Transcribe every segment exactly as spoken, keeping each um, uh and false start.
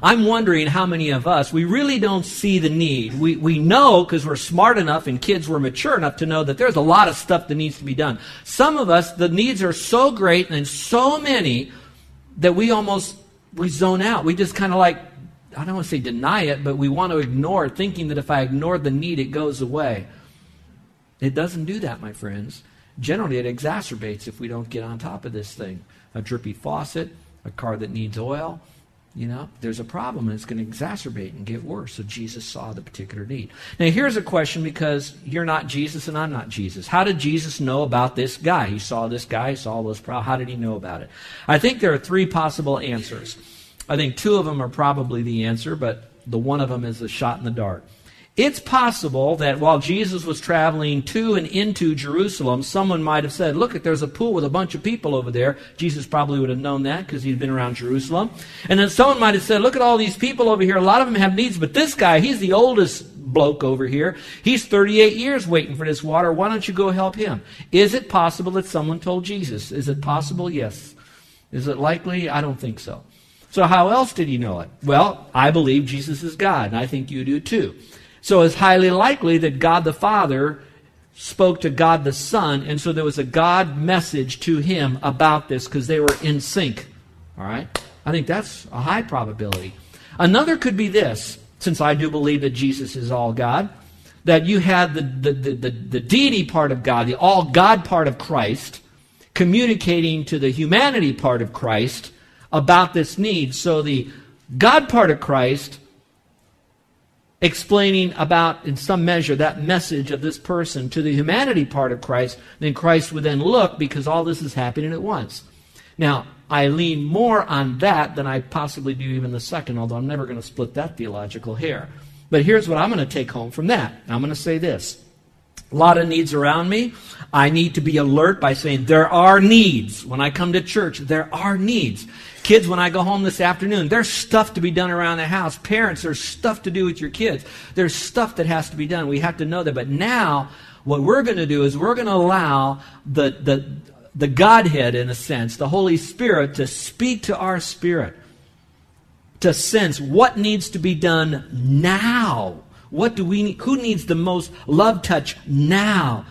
I'm wondering how many of us, we really don't see the need. We we know because we're smart enough and kids were mature enough to know that there's a lot of stuff that needs to be done. Some of us, the needs are so great and so many that we almost, we zone out. We just kind of like, I don't want to say deny it, but we want to ignore, thinking that if I ignore the need, it goes away. It doesn't do that, my friends. Generally, it exacerbates if we don't get on top of this thing. A drippy faucet, a car that needs oil. You know, there's a problem, and it's going to exacerbate and get worse. So Jesus saw the particular need. Now, here's a question, because you're not Jesus and I'm not Jesus. How did Jesus know about this guy? He saw this guy, he saw those problems. How did he know about it? I think there are three possible answers. I think two of them are probably the answer, but the one of them is a shot in the dark. It's possible that while Jesus was traveling to and into Jerusalem, someone might have said, look, there's a pool with a bunch of people over there. Jesus probably would have known that because he'd been around Jerusalem. And then someone might have said, look at all these people over here. A lot of them have needs, but this guy, he's the oldest bloke over here. He's thirty-eight years waiting for this water. Why don't you go help him? Is it possible that someone told Jesus? Is it possible? Yes. Is it likely? I don't think so. So how else did he know it? Well, I believe Jesus is God, and I think you do too. So it's highly likely that God the Father spoke to God the Son, and so there was a God message to him about this because they were in sync. All right? I think that's a high probability. Another could be this, since I do believe that Jesus is all God, that you had the, the, the, the, the deity part of God, the all-God part of Christ, communicating to the humanity part of Christ about this need. So the God part of Christ explaining about, in some measure, that message of this person to the humanity part of Christ, then Christ would then look, because all this is happening at once. Now, I lean more on that than I possibly do even the second, although I'm never going to split that theological hair. But here's what I'm going to take home from that. I'm going to say this. A lot of needs around me. I need to be alert by saying, there are needs. When I come to church, there are needs. Kids, when I go home this afternoon, there's stuff to be done around the house. Parents, there's stuff to do with your kids. There's stuff that has to be done. We have to know that. But now, what we're going to do is we're going to allow the, the, the Godhead, in a sense, the Holy Spirit, to speak to our spirit, to sense what needs to be done now. What do we need? Who needs the most love touch now?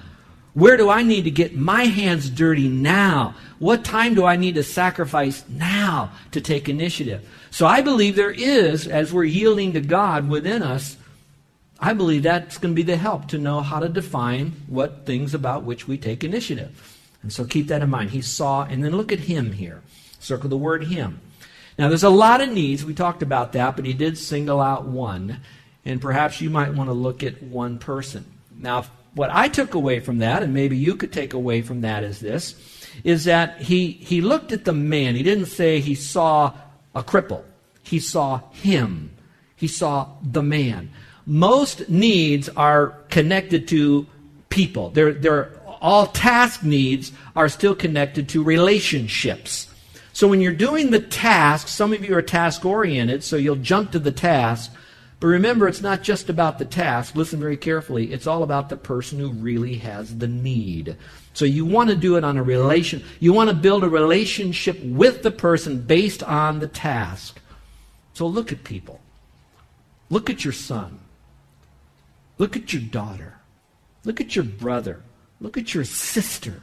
Where do I need to get my hands dirty now? What time do I need to sacrifice now to take initiative? So I believe there is, as we're yielding to God within us, I believe that's going to be the help to know how to define what things about which we take initiative. And so keep that in mind. He saw, and then look at him here. Circle the word him. Now there's a lot of needs. We talked about that, but he did single out one. And perhaps you might want to look at one person. Now, what I took away from that, and maybe you could take away from that, is this, is that he, he looked at the man. He didn't say he saw a cripple. He saw him. He saw the man. Most needs are connected to people. They're, they're, all task needs are still connected to relationships. So when you're doing the task, some of you are task-oriented, so you'll jump to the task. But remember, it's not just about the task. Listen very carefully. It's all about the person who really has the need. So you want to do it on a relation. You want to build a relationship with the person based on the task. So look at people. Look at your son. Look at your daughter. Look at your brother. Look at your sister.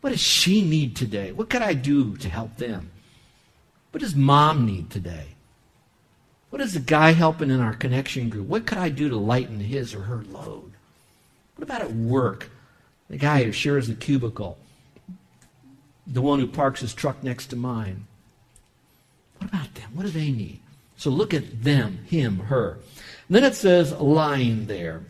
What does she need today? What could I do to help them? What does mom need today? What is the guy helping in our connection group? What could I do to lighten his or her load? What about at work? The guy who shares the cubicle. The one who parks his truck next to mine. What about them? What do they need? So look at them, him, her. And then it says lying there.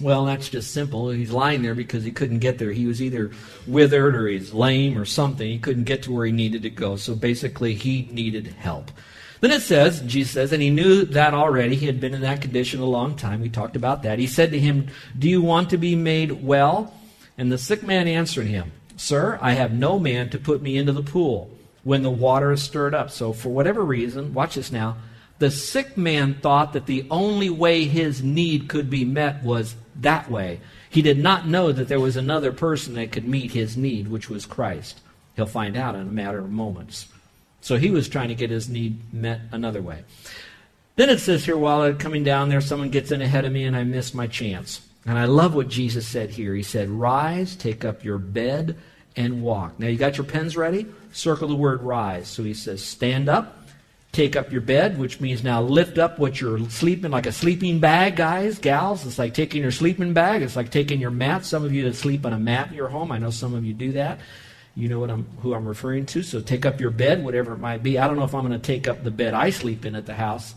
Well, that's just simple. He's lying there because he couldn't get there. He was either withered or he's lame or something. He couldn't get to where he needed to go. So basically he needed help. Then it says, Jesus says, and he knew that already. He had been in that condition a long time. We talked about that. He said to him, do you want to be made well? And the sick man answered him, Sir, I have no man to put me into the pool when the water is stirred up. So for whatever reason, watch this now, the sick man thought that the only way his need could be met was that way. He did not know that there was another person that could meet his need, which was Christ. He'll find out in a matter of moments. So he was trying to get his need met another way. Then it says here, while I'm coming down there, someone gets in ahead of me and I miss my chance. And I love what Jesus said here. He said, rise, take up your bed, and walk. Now you got your pens ready? Circle the word rise. So he says, stand up, take up your bed, which means now lift up what you're sleeping, like a sleeping bag, guys, gals. It's like taking your sleeping bag. It's like taking your mat. Some of you that sleep on a mat in your home, I know some of you do that. You know what I'm, who I'm referring to. So take up your bed, whatever it might be. I don't know if I'm going to take up the bed I sleep in at the house.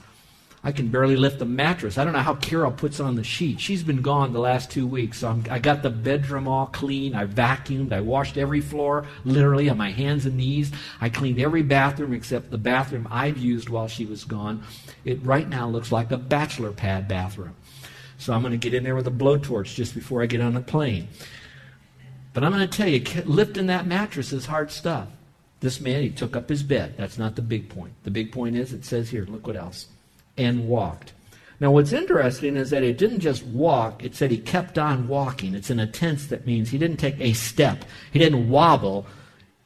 I can barely lift the mattress. I don't know how Carol puts on the sheet. She's been gone the last two weeks. So I'm, I got the bedroom all clean. I vacuumed. I washed every floor, literally, on my hands and knees. I cleaned every bathroom except the bathroom I've used while she was gone. It right now looks like a bachelor pad bathroom. So I'm going to get in there with a blowtorch just before I get on the plane. But I'm going to tell you, lifting that mattress is hard stuff. This man, he took up his bed. That's not the big point. The big point is, it says here, look what else. And walked. Now what's interesting is that it didn't just walk, it said he kept on walking. It's in a tense that means he didn't take a step. He didn't wobble.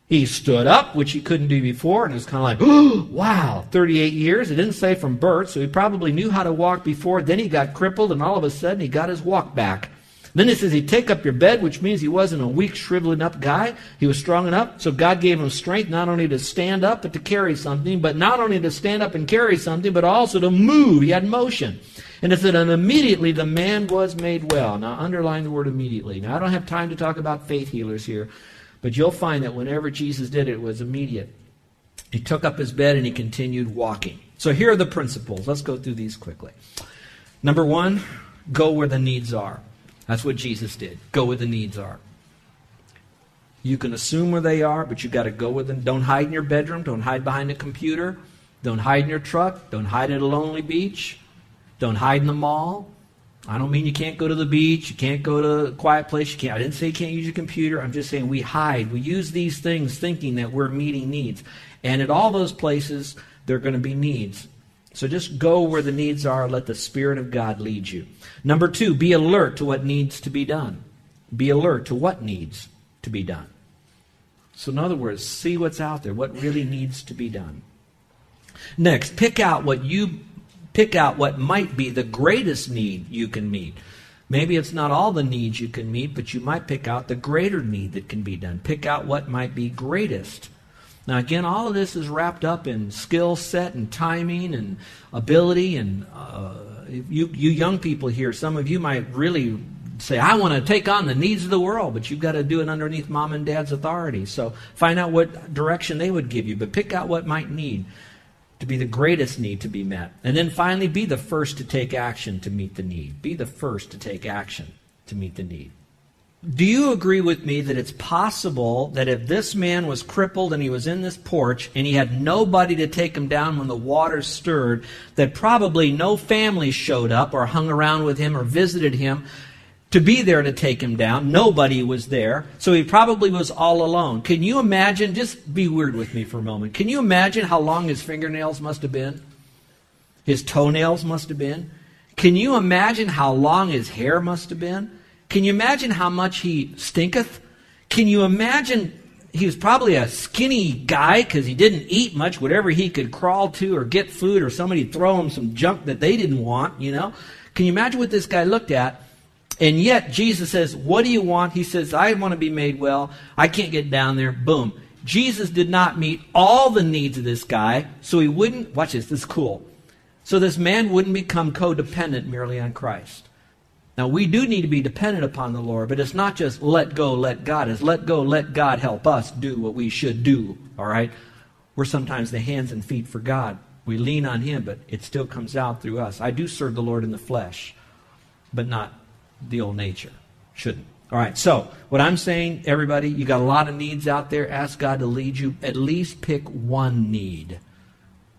He stood up, which he couldn't do before, and it was kind of like, oh, wow, thirty-eight years. It didn't say from birth, so he probably knew how to walk before. Then he got crippled, and all of a sudden he got his walk back. Then it says he take up your bed, which means he wasn't a weak, shriveling up guy. He was strong enough, so God gave him strength not only to stand up but to carry something, but not only to stand up and carry something, but also to move. He had motion. And it said, and immediately the man was made well. Now, underline the word immediately. Now, I don't have time to talk about faith healers here, but you'll find that whenever Jesus did it, it was immediate. He took up his bed and he continued walking. So here are the principles. Let's go through these quickly. Number one, go where the needs are. That's what Jesus did. Go where the needs are. You can assume where they are, but you've got to go with them. Don't hide in your bedroom. Don't hide behind a computer. Don't hide in your truck. Don't hide at a lonely beach. Don't hide in the mall. I don't mean you can't go to the beach. You can't go to a quiet place. You can't. I didn't say you can't use your computer. I'm just saying we hide. We use these things thinking that we're meeting needs. And at all those places, there are going to be needs. So just go where the needs are. Let the Spirit of God lead you. Number two, be alert to what needs to be done. Be alert to what needs to be done. So in other words, see what's out there, what really needs to be done. Next, pick out what you pick out what might be the greatest need you can meet. Maybe it's not all the needs you can meet, but you might pick out the greater need that can be done. Pick out what might be greatest. Now, again, all of this is wrapped up in skill set and timing and ability. And uh, you, you young people here, some of you might really say, I want to take on the needs of the world, but you've got to do it underneath mom and dad's authority. So find out what direction they would give you, but pick out what might need to be the greatest need to be met. And then finally, be the first to take action to meet the need. Be the first to take action to meet the need. Do you agree with me that it's possible that if this man was crippled and he was in this porch and he had nobody to take him down when the water stirred, that probably no family showed up or hung around with him or visited him to be there to take him down? Nobody was there, so he probably was all alone. Can you imagine? Just be weird with me for a moment. Can you imagine how long his fingernails must have been? His toenails must have been? Can you imagine how long his hair must have been? Can you imagine how much he stinketh? Can you imagine he was probably a skinny guy because he didn't eat much, whatever he could crawl to or get food or somebody throw him some junk that they didn't want, you know? Can you imagine what this guy looked at? And yet Jesus says, what do you want? He says, I want to be made well. I can't get down there. Boom. Jesus did not meet all the needs of this guy, so he wouldn't, watch this, this is cool. So this man wouldn't become codependent merely on Christ. Now, we do need to be dependent upon the Lord, but it's not just let go, let God. It's let go, let God help us do what we should do, all right? We're sometimes the hands and feet for God. We lean on Him, but it still comes out through us. I do serve the Lord in the flesh, but not the old nature. Shouldn't. All right, so what I'm saying, everybody, you got a lot of needs out there. Ask God to lead you. At least pick one need,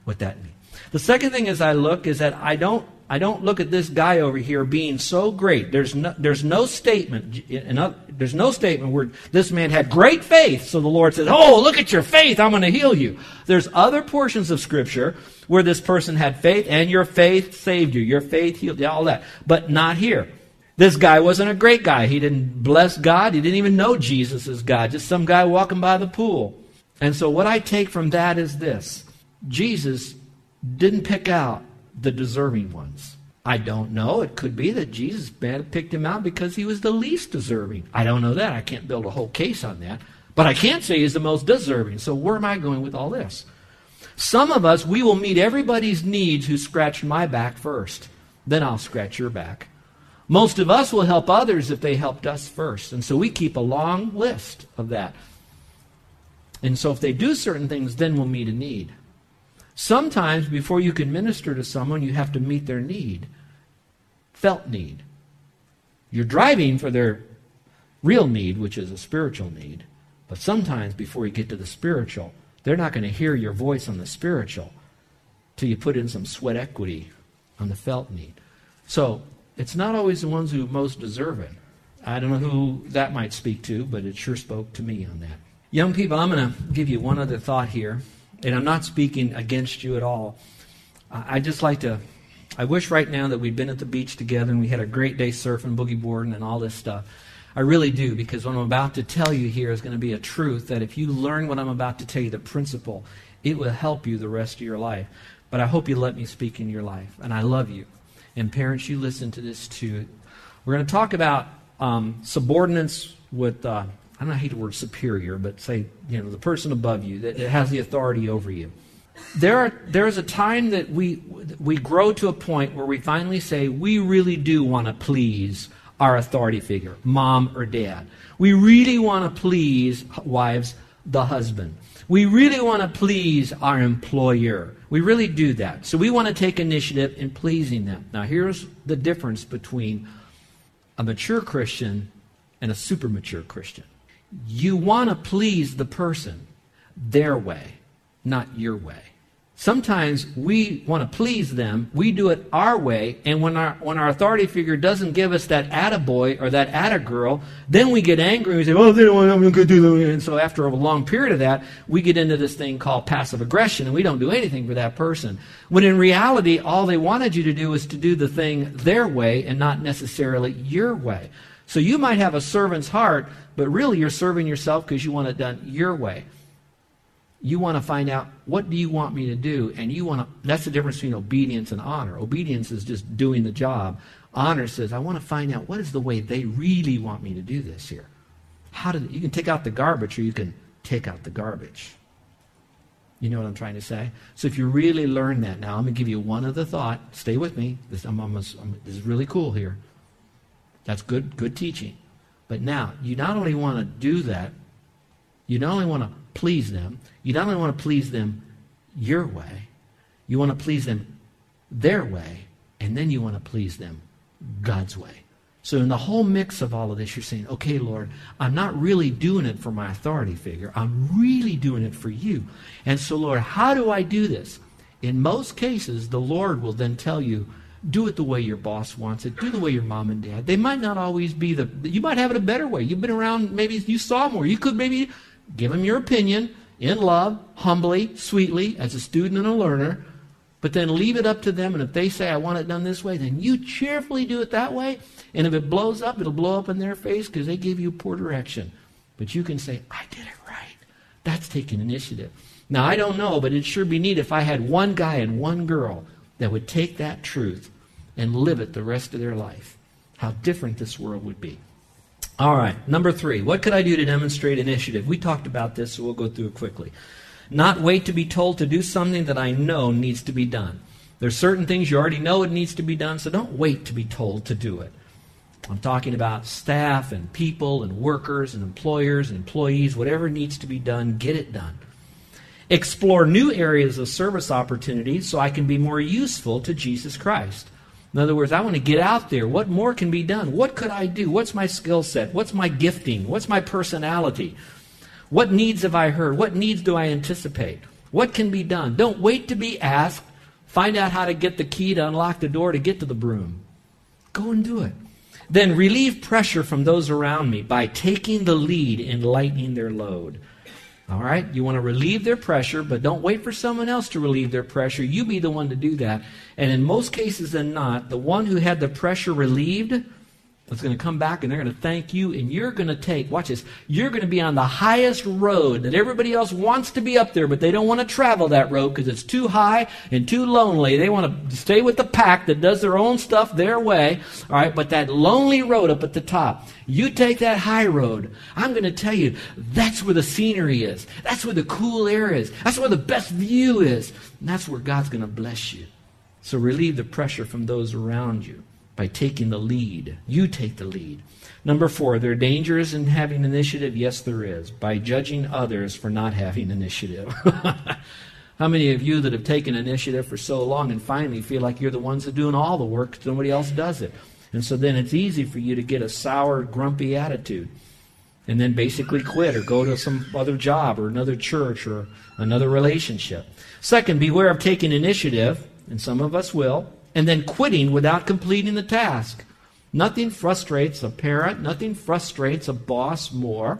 what that means. The second thing as I look is that I don't, I don't look at this guy over here being so great. There's no, there's no statement. There's no statement where this man had great faith. So the Lord says, oh, look at your faith. I'm going to heal you. There's other portions of Scripture where this person had faith and your faith saved you. Your faith healed you, all that. But not here. This guy wasn't a great guy. He didn't bless God. He didn't even know Jesus as God. Just some guy walking by the pool. And so what I take from that is this. Jesus didn't pick out the deserving ones. I don't know. It could be that Jesus picked him out because he was the least deserving. I don't know that. I can't build a whole case on that. But I can say he's the most deserving. So where am I going with all this? Some of us, we will meet everybody's needs who scratched my back first. Then I'll scratch your back. Most of us will help others if they helped us first. And so we keep a long list of that. And so if they do certain things, then we'll meet a need. Sometimes before you can minister to someone, you have to meet their need, felt need. You're driving for their real need, which is a spiritual need. But sometimes before you get to the spiritual, they're not going to hear your voice on the spiritual till you put in some sweat equity on the felt need. So it's not always the ones who most deserve it. I don't know who that might speak to, but it sure spoke to me on that. Young people, I'm going to give you one other thought here. And I'm not speaking against you at all. I just like to, I wish right now that we'd been at the beach together and we had a great day surfing, boogie boarding, and all this stuff. I really do, because what I'm about to tell you here is going to be a truth that if you learn what I'm about to tell you, the principle, it will help you the rest of your life. But I hope you let me speak in your life. And I love you. And parents, you listen to this too. We're going to talk about um, subordinates with... Uh, I don't hate the word superior, but say, you know, the person above you that has the authority over you. There are, there is a time that we we grow to a point where we finally say, we really do want to please our authority figure, mom or dad. We really want to please, wives, the husband. We really want to please our employer. We really do that. So we want to take initiative in pleasing them. Now, here's the difference between a mature Christian and a super mature Christian. You want to please the person their way, not your way. Sometimes we want to please them. We do it our way. And when our when our authority figure doesn't give us that attaboy or that attagirl, then we get angry. We say, oh, they don't want me to do that. And so after a long period of that, we get into this thing called passive aggression, and we don't do anything for that person. When in reality, all they wanted you to do was to do the thing their way and not necessarily your way. So you might have a servant's heart, but really you're serving yourself because you want it done your way. You want to find out, what do you want me to do? And you want to, that's the difference between obedience and honor. Obedience is just doing the job. Honor says, I want to find out what is the way they really want me to do this here. How do you can take out the garbage, or you can take out the garbage. You know what I'm trying to say? So if you really learn that, now I'm going to give you one other thought. Stay with me. This, I'm almost, I'm, this is really cool here. That's good, good teaching. But now, you not only want to do that, you not only want to please them, you not only want to please them your way, you want to please them their way, and then you want to please them God's way. So in the whole mix of all of this, you're saying, okay, Lord, I'm not really doing it for my authority figure. I'm really doing it for you. And so, Lord, how do I do this? In most cases, the Lord will then tell you, do it the way your boss wants it. Do the way your mom and dad. They might not always be the... You might have it a better way. You've been around, maybe you saw more. You could maybe give them your opinion in love, humbly, sweetly, as a student and a learner, but then leave it up to them, and if they say, I want it done this way, then you cheerfully do it that way, and if it blows up, it'll blow up in their face because they gave you poor direction. But you can say, I did it right. That's taking initiative. Now, I don't know, but it'd sure be neat if I had one guy and one girl that would take that truth and live it the rest of their life. How different this world would be. All right, number three, what could I do to demonstrate initiative? We talked about this, so we'll go through it quickly. Not wait to be told to do something that I know needs to be done. There's certain things you already know it needs to be done, so don't wait to be told to do it. I'm talking about staff and people and workers and employers and employees, whatever needs to be done, get it done. Explore new areas of service opportunities so I can be more useful to Jesus Christ. In other words, I want to get out there. What more can be done? What could I do? What's my skill set? What's my gifting? What's my personality? What needs have I heard? What needs do I anticipate? What can be done? Don't wait to be asked. Find out how to get the key to unlock the door to get to the broom. Go and do it. Then relieve pressure from those around me by taking the lead in lightening their load. All right? You want to relieve their pressure, but don't wait for someone else to relieve their pressure. You be the one to do that. And in most cases than not, the one who had the pressure relieved is going to come back and they're going to thank you, and you're going to take, watch this, you're going to be on the highest road that everybody else wants to be up there, but they don't want to travel that road because it's too high and too lonely. They want to stay with the pack that does their own stuff their way, all right, but that lonely road up at the top, you take that high road. I'm going to tell you, that's where the scenery is. That's where the cool air is. That's where the best view is. And that's where God's going to bless you. So relieve the pressure from those around you by taking the lead. You take the lead. Number four, there are dangers in having initiative. Yes, there is. By judging others for not having initiative. How many of you that have taken initiative for so long and finally feel like you're the ones that are doing all the work, nobody else does it? And so then it's easy for you to get a sour, grumpy attitude and then basically quit or go to some other job or another church or another relationship. Second, beware of taking initiative, and some of us will, and then quitting without completing the task. Nothing frustrates a parent, nothing frustrates a boss more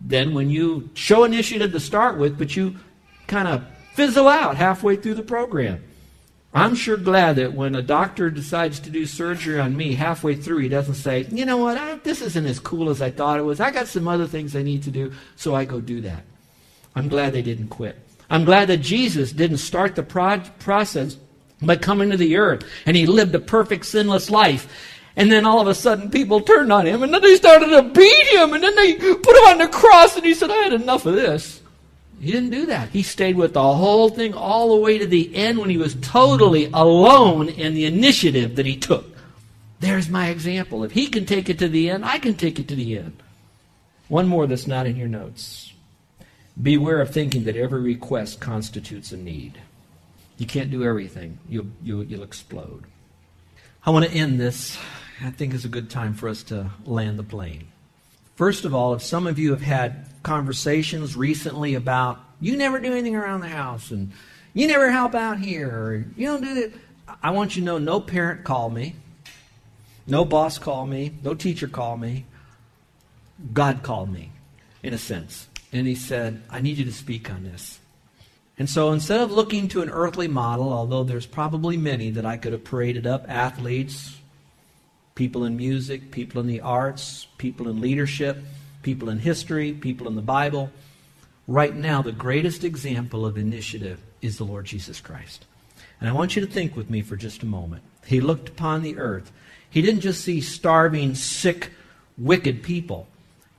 than when you show initiative to start with, but you kind of fizzle out halfway through the program. I'm sure glad that when a doctor decides to do surgery on me halfway through, he doesn't say, you know what, I, this isn't as cool as I thought it was. I got some other things I need to do, so I go do that. I'm glad they didn't quit. I'm glad that Jesus didn't start the pro- process by coming to the earth, and he lived a perfect, sinless life. And then all of a sudden, people turned on him, and then they started to beat him, and then they put him on the cross, and he said, I had enough of this. He didn't do that. He stayed with the whole thing all the way to the end when he was totally alone in the initiative that he took. There's my example. If he can take it to the end, I can take it to the end. One more that's not in your notes. Beware of thinking that every request constitutes a need. You can't do everything. You'll, you'll, you'll explode. I want to end this. I think it's a good time for us to land the plane. First of all, if some of you have had conversations recently about, you never do anything around the house, and you never help out here, or you don't do that, I want you to know no parent called me, no boss called me, no teacher called me. God called me, in a sense. And he said, I need you to speak on this. And so instead of looking to an earthly model, although there's probably many that I could have paraded up, athletes, people in music, people in the arts, people in leadership, people in history, people in the Bible, right now the greatest example of initiative is the Lord Jesus Christ. And I want you to think with me for just a moment. He looked upon the earth. He didn't just see starving, sick, wicked people.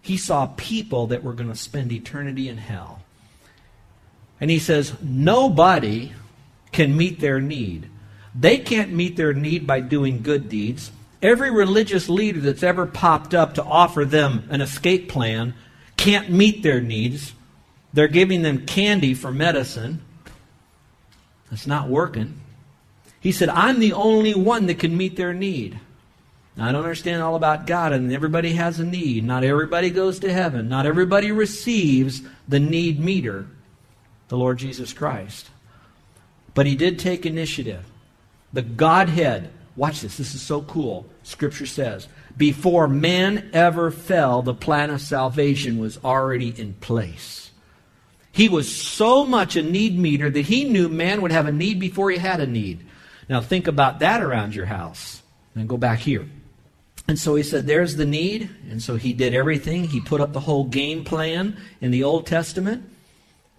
He saw people that were going to spend eternity in hell. And he says, nobody can meet their need. They can't meet their need by doing good deeds. Every religious leader that's ever popped up to offer them an escape plan can't meet their needs. They're giving them candy for medicine. That's not working. He said, I'm the only one that can meet their need. Now, I don't understand all about God, and everybody has a need. Not everybody goes to heaven. Not everybody receives the need meter, the Lord Jesus Christ. But he did take initiative. The Godhead, watch this, this is so cool. Scripture says, before man ever fell, the plan of salvation was already in place. He was so much a need meter that he knew man would have a need before he had a need. Now think about that around your house. And go back here. And so he said, there's the need. And so he did everything. He put up the whole game plan in the Old Testament.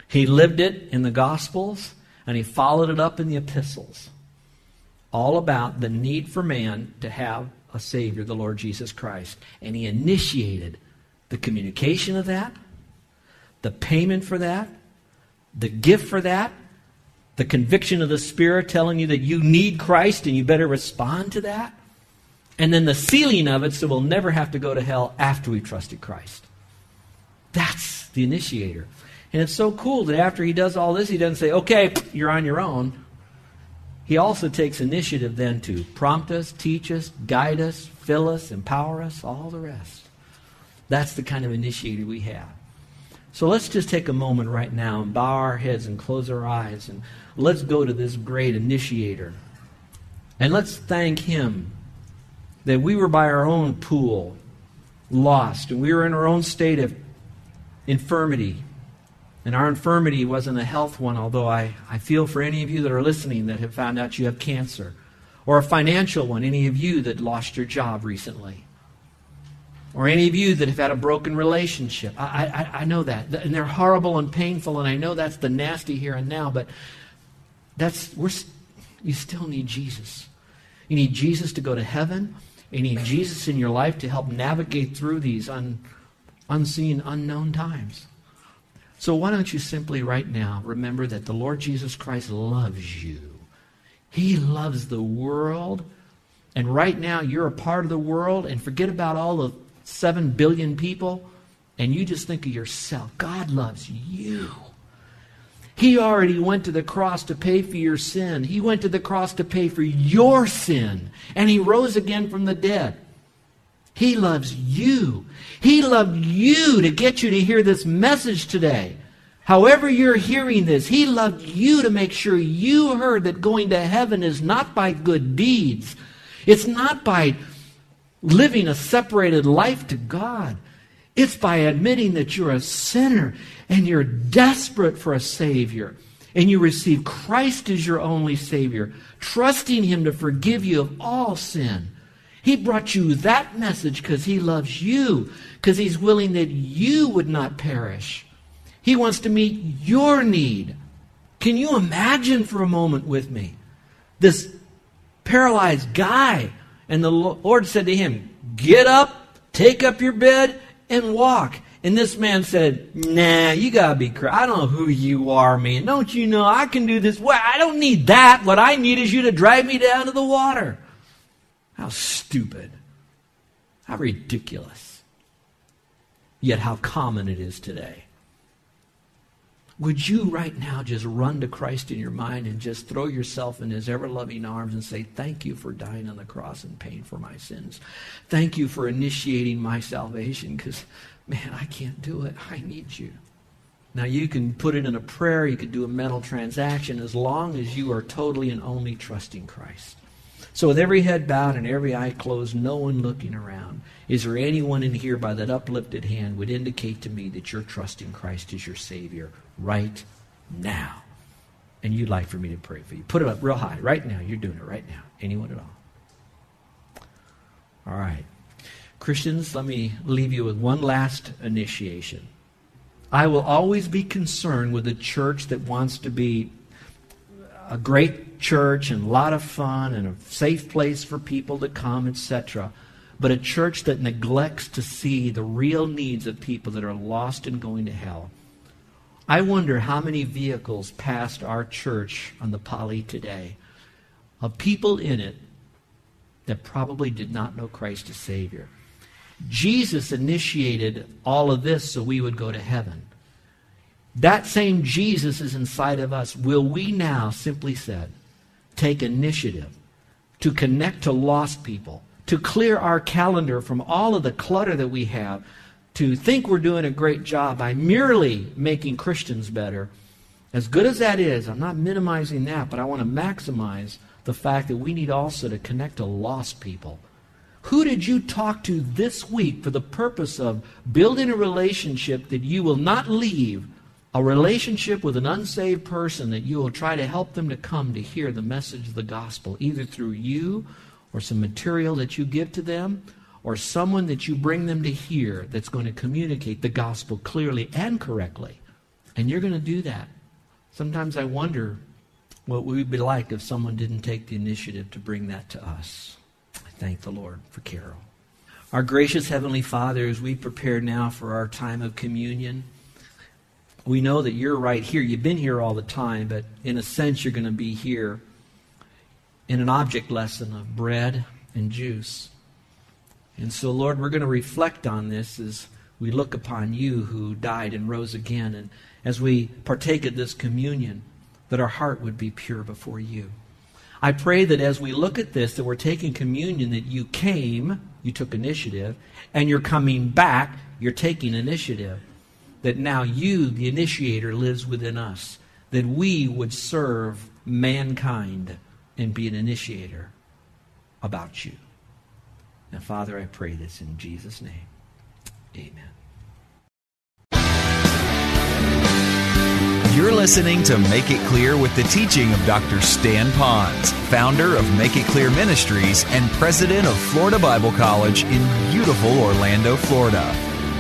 He lived it in the Gospels, and he followed it up in the epistles. All about the need for man to have a Savior, the Lord Jesus Christ. And he initiated the communication of that, the payment for that, the gift for that, the conviction of the Spirit telling you that you need Christ and you better respond to that, and then the sealing of it so we'll never have to go to hell after we trusted Christ. That's the initiator. And it's so cool that after he does all this, he doesn't say, okay, you're on your own. He also takes initiative then to prompt us, teach us, guide us, fill us, empower us, all the rest. That's the kind of initiator we have. So let's just take a moment right now and bow our heads and close our eyes, and let's go to this great initiator. And let's thank him that we were by our own pool lost, and we were in our own state of infirmity. And our infirmity wasn't a health one, although I, I feel for any of you that are listening that have found out you have cancer, or a financial one, any of you that lost your job recently, or any of you that have had a broken relationship. I, I, I know that, and they're horrible and painful, and I know that's the nasty here and now, but that's we're you still need Jesus. You need Jesus to go to heaven. You need Jesus in your life to help navigate through these un, unseen, unknown times. So why don't you simply right now remember that the Lord Jesus Christ loves you. He loves the world. And right now you're a part of the world, and forget about all the seven billion people, and you just think of yourself. God loves you. He already went to the cross to pay for your sin. He went to the cross to pay for your sin. And he rose again from the dead. He loves you. He loved you to get you to hear this message today. However you're hearing this, he loved you to make sure you heard that going to heaven is not by good deeds. It's not by living a separated life to God. It's by admitting that you're a sinner and you're desperate for a Savior, and you receive Christ as your only Savior, trusting him to forgive you of all sin. He brought you that message because he loves you, because he's willing that you would not perish. He wants to meet your need. Can you imagine for a moment with me this paralyzed guy? And the Lord said to him, "Get up, take up your bed, and walk." And this man said, "Nah, you gotta be crazy. I don't know who you are, man. Don't you know I can do this? Well, I don't need that. What I need is you to drive me down to the water." How stupid. How ridiculous. Yet how common it is today. Would you right now just run to Christ in your mind and just throw yourself in his ever-loving arms and say, "Thank you for dying on the cross and paying for my sins. Thank you for initiating my salvation, because, man, I can't do it. I need you." Now, you can put it in a prayer. You could do a mental transaction, as long as you are totally and only trusting Christ. So with every head bowed and every eye closed, no one looking around, is there anyone in here by that uplifted hand would indicate to me that you're trusting Christ as your Savior right now, and you'd like for me to pray for you? Put it up real high right now. You're doing it right now. Anyone at all? All right. Christians, let me leave you with one last initiation. I will always be concerned with a church that wants to be a great church and a lot of fun and a safe place for people to come, et cetera, but a church that neglects to see the real needs of people that are lost and going to hell. I wonder how many vehicles passed our church on the poly today of people in it that probably did not know Christ as Savior. Jesus initiated all of this so we would go to heaven. That same Jesus is inside of us. Will we now, simply said, take initiative to connect to lost people, to clear our calendar from all of the clutter that we have, to think we're doing a great job by merely making Christians better? As good as that is, I'm not minimizing that, but I want to maximize the fact that we need also to connect to lost people. Who did you talk to this week for the purpose of building a relationship that you will not leave? A relationship with an unsaved person that you will try to help them to come to hear the message of the gospel, either through you or some material that you give to them, or someone that you bring them to hear that's going to communicate the gospel clearly and correctly. And you're going to do that. Sometimes I wonder what we would be like if someone didn't take the initiative to bring that to us. I thank the Lord for Carol. Our gracious Heavenly Father, as we prepare now for our time of communion, we know that you're right here. You've been here all the time, but in a sense you're going to be here in an object lesson of bread and juice. And so, Lord, we're going to reflect on this as we look upon you who died and rose again, and as we partake of this communion, that our heart would be pure before you. I pray that as we look at this, that we're taking communion, that you came, you took initiative, and you're coming back, you're taking initiative. that now you, the initiator, lives within us, that we would serve mankind and be an initiator about you. Now, Father, I pray this in Jesus' name. Amen. You're listening to Make It Clear with the teaching of Doctor Stan Ponds, founder of Make It Clear Ministries and president of Florida Bible College in beautiful Orlando, Florida.